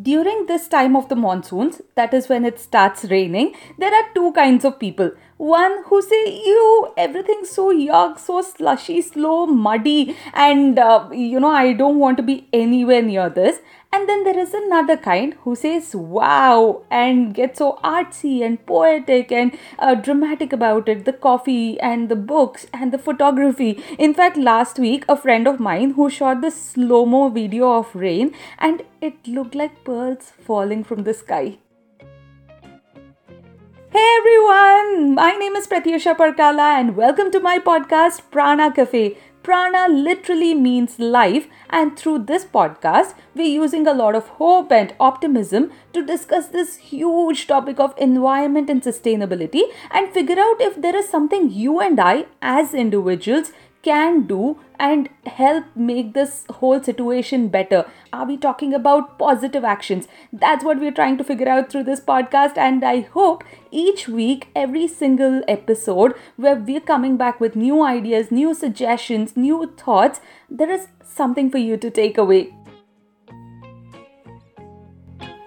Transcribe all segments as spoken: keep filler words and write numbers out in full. During this time of the monsoons, that is when it starts raining, there are two kinds of people. One who say, ew, everything's so yuck, so slushy, slow, muddy, and uh, you know, I don't want to be anywhere near this. And then there is another kind who says, wow, and gets so artsy and poetic and uh, dramatic about it. The coffee and the books and the photography. In fact, last week, a friend of mine who shot this slow-mo video of rain, and it looked like pearls falling from the sky. Hey everyone, my name is Pratyusha Parkala and welcome to my podcast Prana Cafe. Prana literally means life, and through this podcast, we're using a lot of hope and optimism to discuss this huge topic of environment and sustainability and figure out if there is something you and I as individuals can do and help make this whole situation better. Are we talking about positive actions? That's what we're trying to figure out through this podcast, and I hope each week, every single episode where we're coming back with new ideas, new suggestions, new thoughts, there is something for you to take away.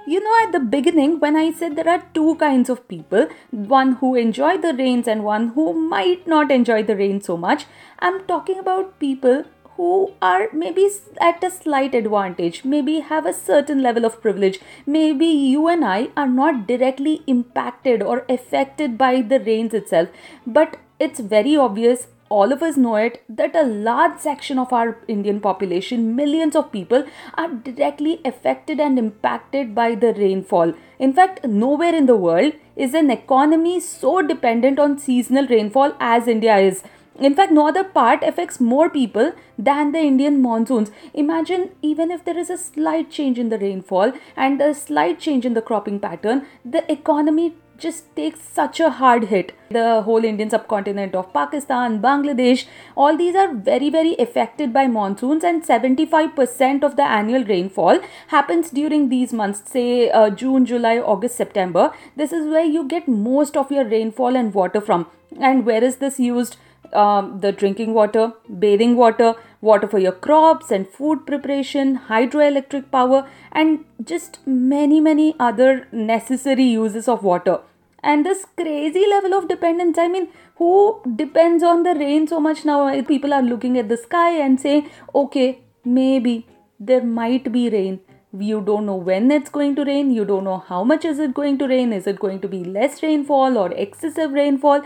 You know, at the beginning, when I said there are two kinds of people, one who enjoy the rains and one who might not enjoy the rain so much, I'm talking about people who are maybe at a slight advantage, maybe have a certain level of privilege. Maybe you and I are not directly impacted or affected by the rains itself, but it's very obvious. All of us know it that a large section of our Indian population, millions of people, are directly affected and impacted by the rainfall. In fact, nowhere in the world is an economy so dependent on seasonal rainfall as India is. In fact, no other part affects more people than the Indian monsoons. Imagine even if there is a slight change in the rainfall and a slight change in the cropping pattern, the economy just takes such a hard hit. The whole Indian subcontinent of Pakistan, Bangladesh, all these are very, very affected by monsoons, and seventy-five percent of the annual rainfall happens during these months, say uh, June, July, August, September. This is where you get most of your rainfall and water from. And where is this used? Um, the drinking water, bathing water, water for your crops and food preparation, hydroelectric power, and just many, many other necessary uses of water. And this crazy level of dependence, I mean, who depends on the rain so much now? People are looking at the sky and saying, okay, maybe there might be rain. You don't know when it's going to rain. You don't know how much is it going to rain. Is it going to be less rainfall or excessive rainfall?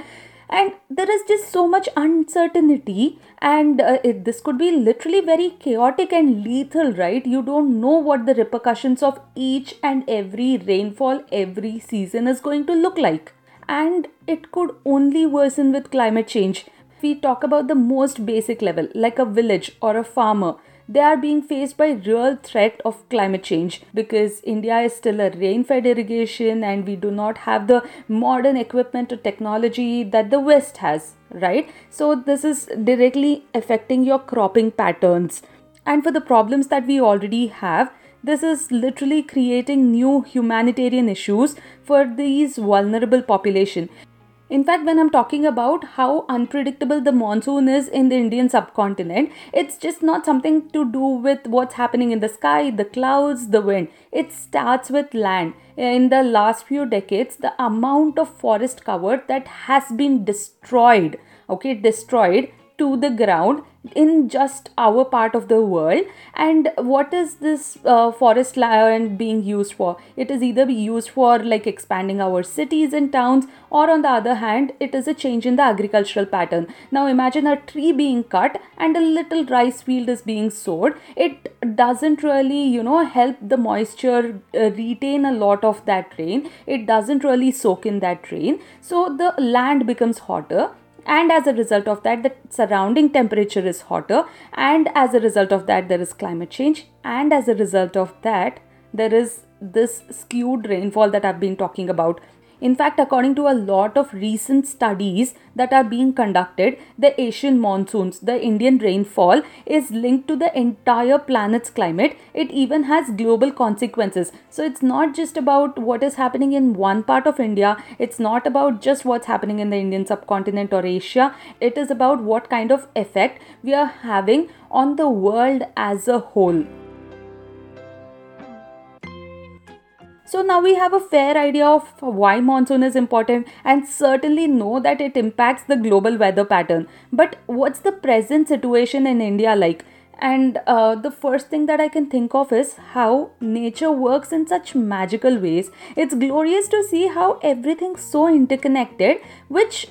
And there is just so much uncertainty, and uh, it, this could be literally very chaotic and lethal, right? You don't know what the repercussions of each and every rainfall, every season is going to look like. And it could only worsen with climate change. If we talk about the most basic level, like a village or a farmer, they are being faced by real threat of climate change because India is still a rain-fed irrigation and we do not have the modern equipment or technology that the West has, right? So this is directly affecting your cropping patterns. And for the problems that we already have, this is literally creating new humanitarian issues for these vulnerable population. In fact, when I'm talking about how unpredictable the monsoon is in the Indian subcontinent, it's just not something to do with what's happening in the sky, the clouds, the wind. It starts with land. In the last few decades, the amount of forest cover that has been destroyed, okay, destroyed to the ground in just our part of the world. And what is this uh, forest land being used for? It is either used for like expanding our cities and towns, or on the other hand, it is a change in the agricultural pattern. Now imagine a tree being cut and a little rice field is being sowed. It doesn't really, you know, help the moisture uh, retain a lot of that rain. It doesn't really soak in that rain. So the land becomes hotter. And as a result of that, the surrounding temperature is hotter. And as a result of that, there is climate change. And as a result of that, there is this skewed rainfall that I've been talking about. In fact, according to a lot of recent studies that are being conducted, the Asian monsoons, the Indian rainfall is linked to the entire planet's climate. It even has global consequences. So it's not just about what is happening in one part of India. It's not about just what's happening in the Indian subcontinent or Asia. It is about what kind of effect we are having on the world as a whole. So now we have a fair idea of why monsoon is important and certainly know that it impacts the global weather pattern. But what's the present situation in India like? And uh, the first thing that I can think of is how nature works in such magical ways. It's glorious to see how everything's so interconnected, which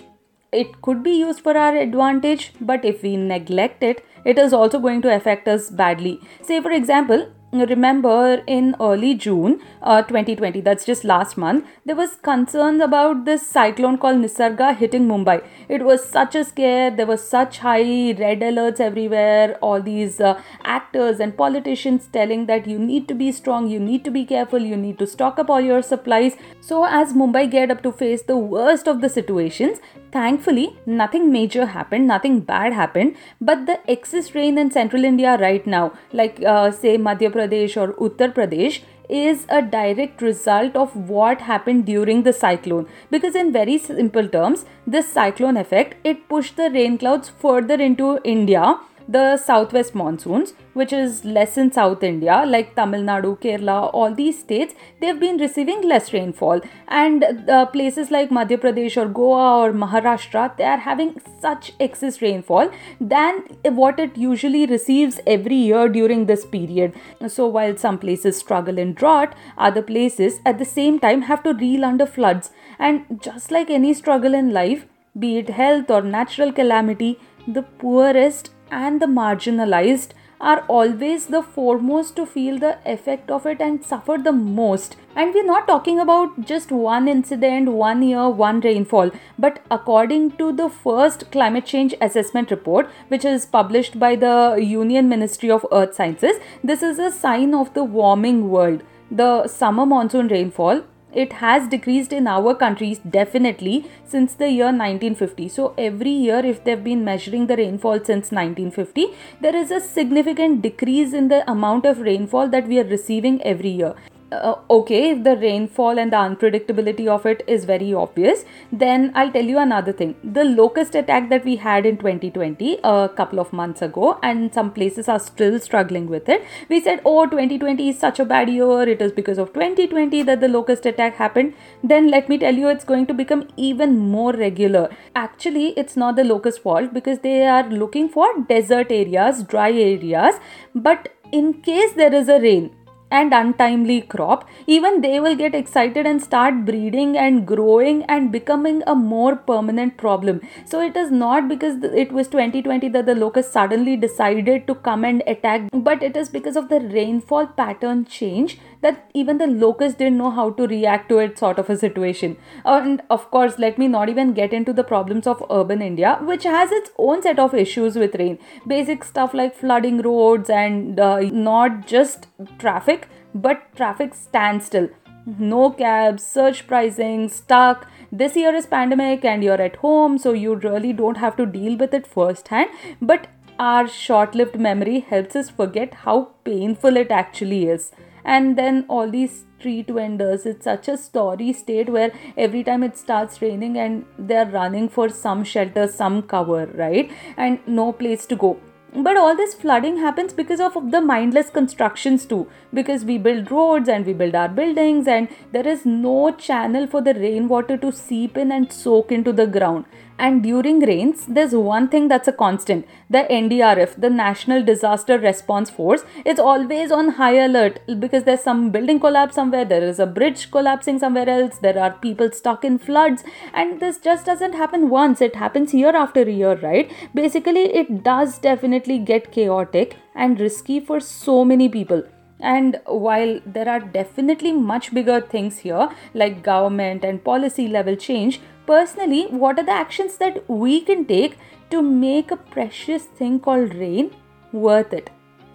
it could be used for our advantage, but if we neglect it, it is also going to affect us badly. Say for example, remember in early June uh, twenty twenty, that's just last month, there was concerns about this cyclone called Nisarga hitting Mumbai. It was such a scare, there was such high red alerts everywhere, all these uh, actors and politicians telling that you need to be strong, you need to be careful, you need to stock up all your supplies. So as Mumbai geared up to face the worst of the situations, thankfully nothing major happened, nothing bad happened, but the excess rain in central India right now, like uh, say Madhya Pradesh Pradesh or Uttar Pradesh, is a direct result of what happened during the cyclone, because in very simple terms, this cyclone effect, it pushed the rain clouds further into India, the southwest monsoons, which is less in South India, like Tamil Nadu, Kerala, all these states, they've been receiving less rainfall. And uh, places like Madhya Pradesh or Goa or Maharashtra, they are having such excess rainfall than what it usually receives every year during this period. So while some places struggle in drought, other places at the same time have to reel under floods. And just like any struggle in life, be it health or natural calamity, the poorest and the marginalized are always the foremost to feel the effect of it and suffer the most. And we're not talking about just one incident, one year, one rainfall. But according to the first climate change assessment report, which is published by the Union Ministry of Earth Sciences, this is a sign of the warming world. The summer monsoon rainfall, it has decreased in our countries definitely since the year nineteen fifty. So every year, if they've been measuring the rainfall since nineteen fifty, there is a significant decrease in the amount of rainfall that we are receiving every year. Uh, okay, if the rainfall and the unpredictability of it is very obvious, then I'll tell you another thing. The locust attack that we had in twenty twenty, a couple of months ago, and some places are still struggling with it. We said, oh, twenty twenty is such a bad year, it is because of twenty twenty that the locust attack happened. Then let me tell you, it's going to become even more regular. Actually, it's not the locust's fault because they are looking for desert areas, dry areas, but in case there is a rain and untimely crop, even they will get excited and start breeding and growing and becoming a more permanent problem. So it is not because it was twenty twenty that the locust suddenly decided to come and attack, but it is because of the rainfall pattern change that even the locust didn't know how to react to it, sort of a situation. And of course, let me not even get into the problems of urban India, which has its own set of issues with rain. Basic stuff like flooding roads and uh, not just traffic, but traffic standstill, no cabs, surge pricing, stuck. This year is pandemic and you're at home, so you really don't have to deal with it firsthand. But our short-lived memory helps us forget how painful it actually is. And then all these street vendors, it's such a story state where every time it starts raining and they're running for some shelter, some cover, right? And no place to go. But all this flooding happens because of the mindless constructions too, because we build roads and we build our buildings and there is no channel for the rainwater to seep in and soak into the ground. And during rains, there's one thing that's a constant. The N D R F, the National Disaster Response Force, is always on high alert because there's some building collapse somewhere, there is a bridge collapsing somewhere else, there are people stuck in floods. And this just doesn't happen once, it happens year after year, right? Basically, it does definitely get chaotic and risky for so many people. And while there are definitely much bigger things here, like government and policy level change, personally, what are the actions that we can take to make a precious thing called rain worth it?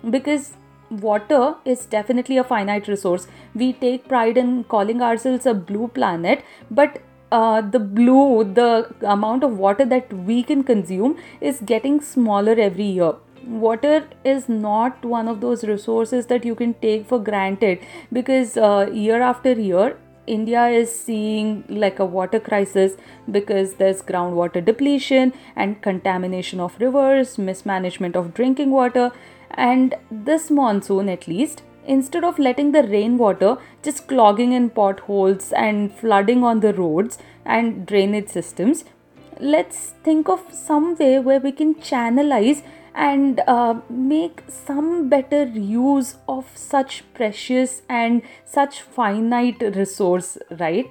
Because water is definitely a finite resource. We take pride in calling ourselves a blue planet, but Uh, the blue, the amount of water that we can consume is getting smaller every year. Water is not one of those resources that you can take for granted because uh, year after year, India is seeing like a water crisis because there's groundwater depletion and contamination of rivers, mismanagement of drinking water, and this monsoon at least Instead of letting the rainwater just clogging in potholes and flooding on the roads and drainage systems, let's think of some way where we can channelize and uh, make some better use of such precious and such finite resource, right?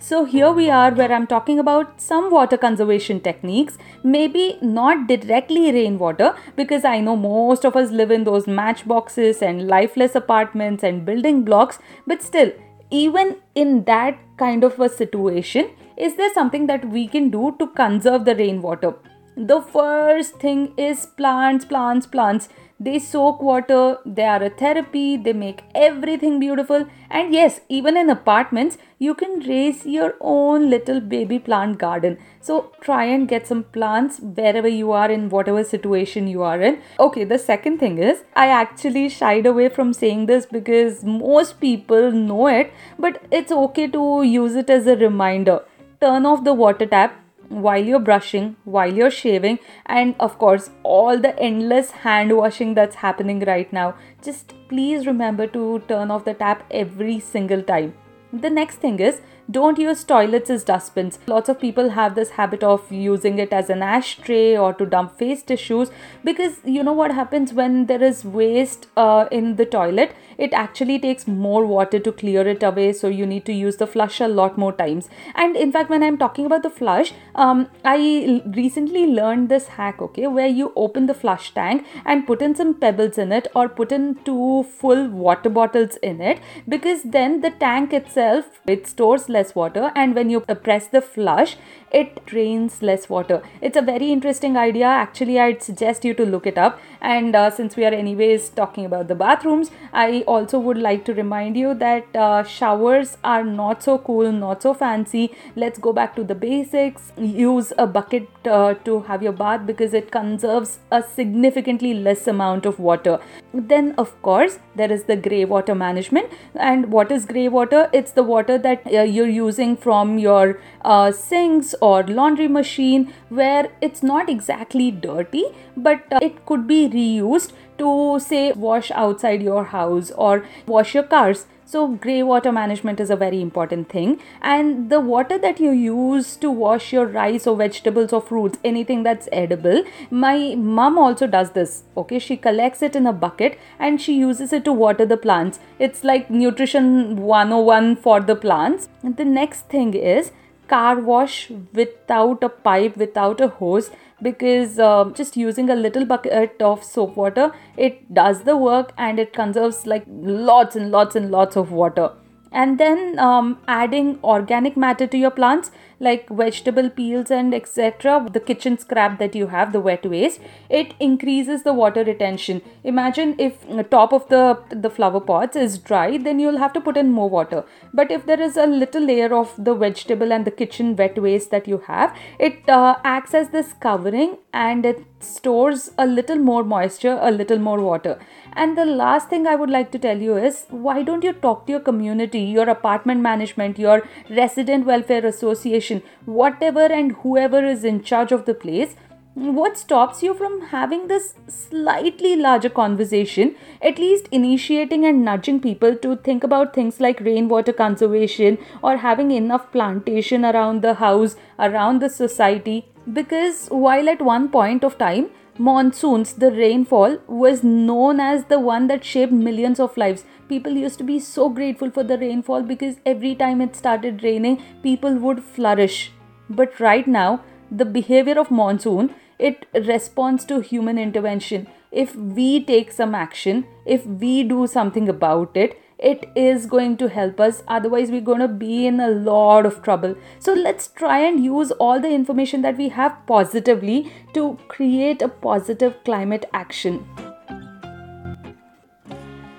So here we are where I'm talking about some water conservation techniques, maybe not directly rainwater, because I know most of us live in those matchboxes and lifeless apartments and building blocks, but still, even in that kind of a situation, is there something that we can do to conserve the rainwater? The first thing is plants, plants, plants. They soak water, they are a therapy, they make everything beautiful. And yes, even in apartments, you can raise your own little baby plant garden. So try and get some plants wherever you are, in whatever situation you are in. Okay, the second thing is, I actually shied away from saying this because most people know it, but it's okay to use it as a reminder. Turn off the water tap while you're brushing, while you're shaving, and of course all the endless hand washing that's happening right now. Just please remember to turn off the tap every single time. The next thing is, don't use toilets as dustbins. Lots of people have this habit of using it as an ashtray or to dump face tissues, because you know what happens when there is waste uh, in the toilet? It actually takes more water to clear it away, so you need to use the flush a lot more times. And in fact, when I'm talking about the flush, um, I recently learned this hack, okay, where you open the flush tank and put in some pebbles in it, or put in two full water bottles in it, because then the tank itself, it stores less water, and when you press the flush, it drains less water. It's a very interesting idea. Actually, I'd suggest you to look it up. And uh, since we are anyways talking about the bathrooms, I also would like to remind you that uh, showers are not so cool, not so fancy. Let's go back to the basics. Use a bucket uh, to have your bath, because it conserves a significantly less amount of water. Then of course, there is the grey water management. And what is grey water? It's the water that uh, you're using from your uh, sinks or laundry machine, where it's not exactly dirty, but uh, it could be reused to, say, wash outside your house or wash your cars. So grey water management is a very important thing. And the water that you use to wash your rice or vegetables or fruits, anything that's edible, my mum also does this, okay? She collects it in a bucket and she uses it to water the plants. It's like nutrition one oh one for the plants. And the next thing is car wash without a pipe, without a hose, because uh, just using a little bucket of soap water, it does the work and it conserves like lots and lots and lots of water. And then um, adding organic matter to your plants, like vegetable peels and et cetera, the kitchen scrap that you have, the wet waste, it increases the water retention. Imagine if the top of the, the flower pots is dry, then you'll have to put in more water. But if there is a little layer of the vegetable and the kitchen wet waste that you have, it uh, acts as this covering and it stores a little more moisture, a little more water. And the last thing I would like to tell you is, why don't you talk to your community, your apartment management, your resident welfare association, whatever and whoever is in charge of the place? What stops you from having this slightly larger conversation, at least initiating and nudging people to think about things like rainwater conservation or having enough plantation around the house, around the society? Because while at one point of time, monsoons, the rainfall, was known as the one that shaped millions of lives. People used to be so grateful for the rainfall because every time it started raining, people would flourish. But right now, the behavior of monsoon, it responds to human intervention. If we take some action, if we do something about it, it is going to help us. Otherwise, we're going to be in a lot of trouble. So let's try and use all the information that we have positively to create a positive climate action.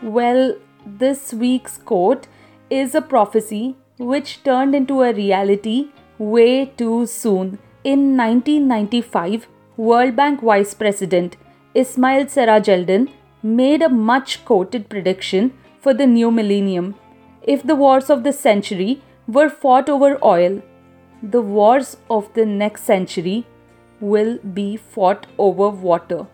Well, this week's quote is a prophecy which turned into a reality way too soon. In nineteen ninety-five, World Bank Vice President Ismail Serageldin made a much quoted prediction for the new millennium. If the wars of the century were fought over oil, the wars of the next century will be fought over water.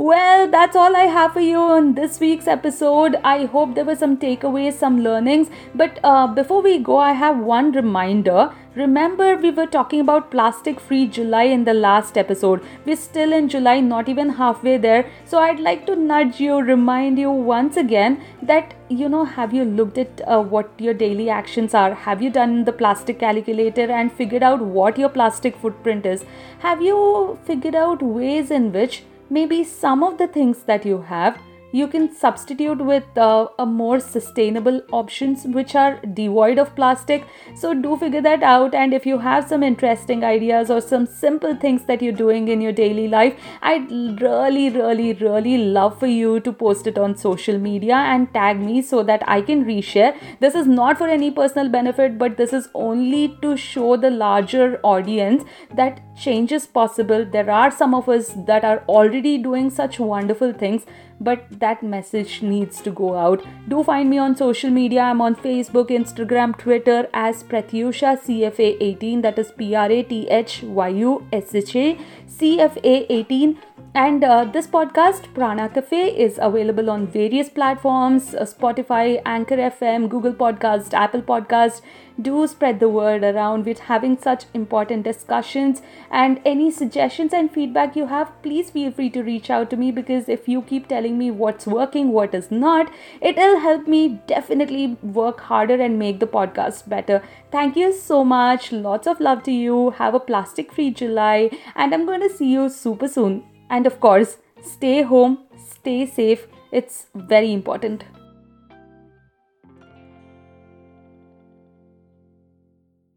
Well, that's all I have for you on this week's episode. I hope there were some takeaways, some learnings. But uh, before we go, I have one reminder. Remember, we were talking about Plastic Free July in the last episode. We're still in July, not even halfway there. So I'd like to nudge you, remind you once again that, you know, have you looked at uh, what your daily actions are? Have you done the plastic calculator and figured out what your plastic footprint is? Have you figured out ways in which maybe some of the things that you have, you can substitute with uh, a more sustainable options which are devoid of plastic? So do figure that out. And if you have some interesting ideas or some simple things that you're doing in your daily life, I'd really, really, really love for you to post it on social media and tag me so that I can reshare. This is not for any personal benefit, but this is only to show the larger audience that change is possible. There are some of us that are already doing such wonderful things, but that message needs to go out. Do find me on social media. I'm on Facebook, Instagram, Twitter as Pratyusha C F A eighteen. That is P R A T H Y U S H A C F A eighteen. And uh, this podcast, Prana Cafe, is available on various platforms, uh, Spotify, Anchor F M, Google Podcast, Apple Podcast. Do spread the word around. We're having such important discussions, and any suggestions and feedback you have, please feel free to reach out to me, because if you keep telling me what's working, what is not, it'll help me definitely work harder and make the podcast better. Thank you so much. Lots of love to you. Have a plastic-free July, and I'm going to see you super soon. And of course, stay home, stay safe. It's very important.